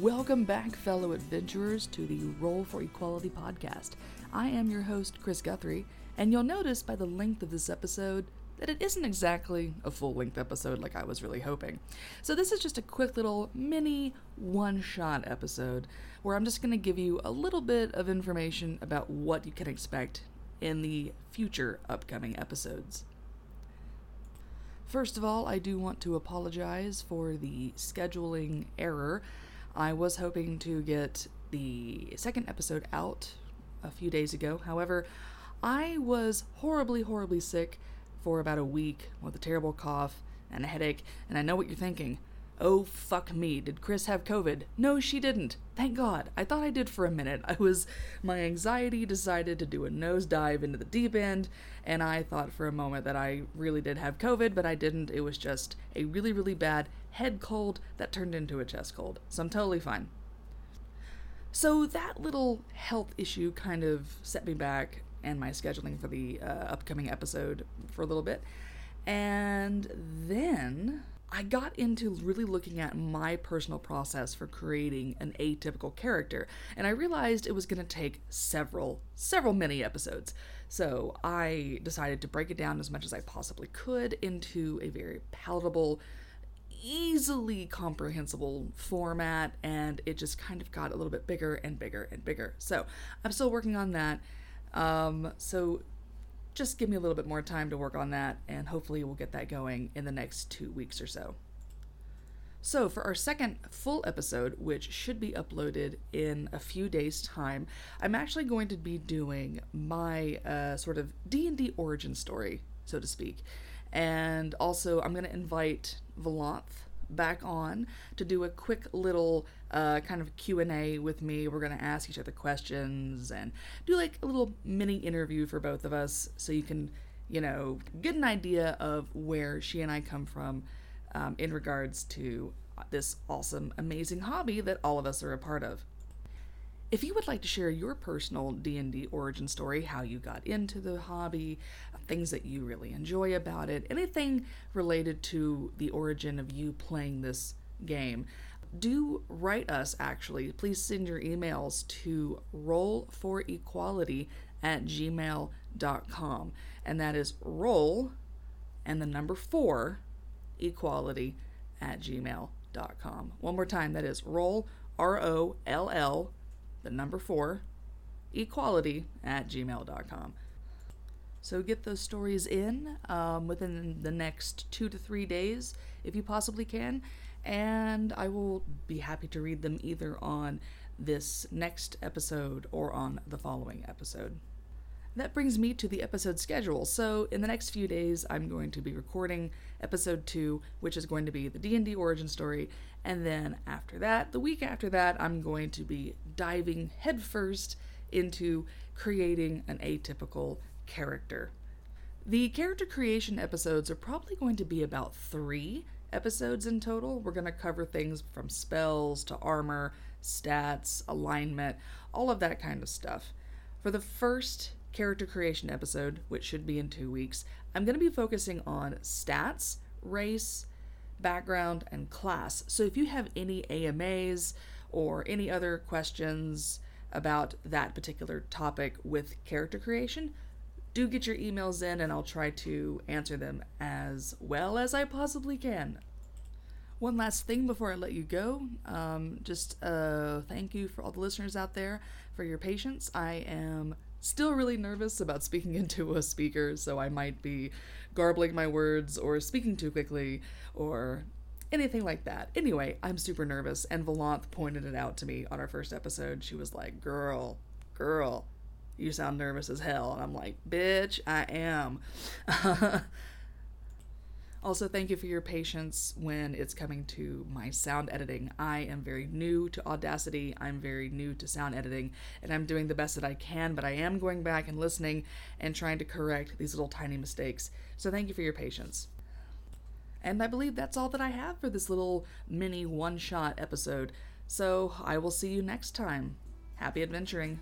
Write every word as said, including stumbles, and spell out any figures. Welcome back, fellow adventurers, to the Roll for Equality podcast. I am your host, Chris Guthrie, and you'll notice by the length of this episode that it isn't exactly a full-length episode like I was really hoping. So this is just a quick little mini one-shot episode where I'm just going to give you a little bit of information about what you can expect in the future upcoming episodes. First of all, I do want to apologize for the scheduling error. I was hoping to get the second episode out a few days ago. However, I was horribly, horribly sick for about a week with a terrible cough and a headache. And I know what you're thinking. Oh, fuck me. Did Chris have COVID? No, she didn't. Thank God. I thought I did for a minute. I was, my anxiety decided to do a nosedive into the deep end, and I thought for a moment that I really did have COVID, but I didn't. It was just a really, really bad head cold that turned into a chest cold. So I'm totally fine. So that little health issue kind of set me back and my scheduling for the uh, upcoming episode for a little bit. And then I got into really looking at my personal process for creating an atypical character, and I realized it was going to take several, several mini episodes. So I decided to break it down as much as I possibly could into a very palatable, easily comprehensible format, and it just kind of got a little bit bigger and bigger and bigger. So I'm still working on that. Um, so just give me a little bit more time to work on that, and hopefully we'll get that going in the next two weeks or so. So for our second full episode, which should be uploaded in a few days' time, I'm actually going to be doing my uh, sort of D and D origin story, so to speak. And also I'm going to invite Valanth back on to do a quick little uh, kind of Q and A with me. We're going to ask each other questions and do like a little mini interview for both of us, so you can, you know, get an idea of where she and I come from um, in regards to this awesome, amazing hobby that all of us are a part of. If you would like to share your personal D and D origin story, how you got into the hobby, things that you really enjoy about it, anything related to the origin of you playing this game, do write us actually. Please send your emails to roll for equality at gmail dot com. And that is roll and the number four equality at gmail dot com. One more time, that is roll, R O L L, the number four, equality at gmail dot com. So get those stories in um, within the next two to three days, if you possibly can, and I will be happy to read them either on this next episode or on the following episode. That brings me to the episode schedule. So in the next few days, I'm going to be recording episode two, which is going to be the D and D origin story. And then after that, the week after that, I'm going to be diving headfirst into creating an atypical character. The character creation episodes are probably going to be about three episodes in total. We're going to cover things from spells to armor, stats, alignment, all of that kind of stuff. For the first character creation episode, which should be in two weeks, I'm going to be focusing on stats, race, background, and class. So if you have any A M As or any other questions about that particular topic with character creation, do get your emails in and I'll try to answer them as well as I possibly can. One last thing before I let you go, um, just uh, thank you for all the listeners out there for your patience. I am still really nervous about speaking into a speaker, so I might be garbling my words or speaking too quickly or anything like that. Anyway, I'm super nervous, and Valanth pointed it out to me on our first episode. She was like, girl, girl, you sound nervous as hell. And I'm like, bitch, I am. Also, thank you for your patience when it's coming to my sound editing. I am very new to Audacity. I'm very new to sound editing, and I'm doing the best that I can, but I am going back and listening and trying to correct these little tiny mistakes. So thank you for your patience. And I believe that's all that I have for this little mini one-shot episode. So I will see you next time. Happy adventuring.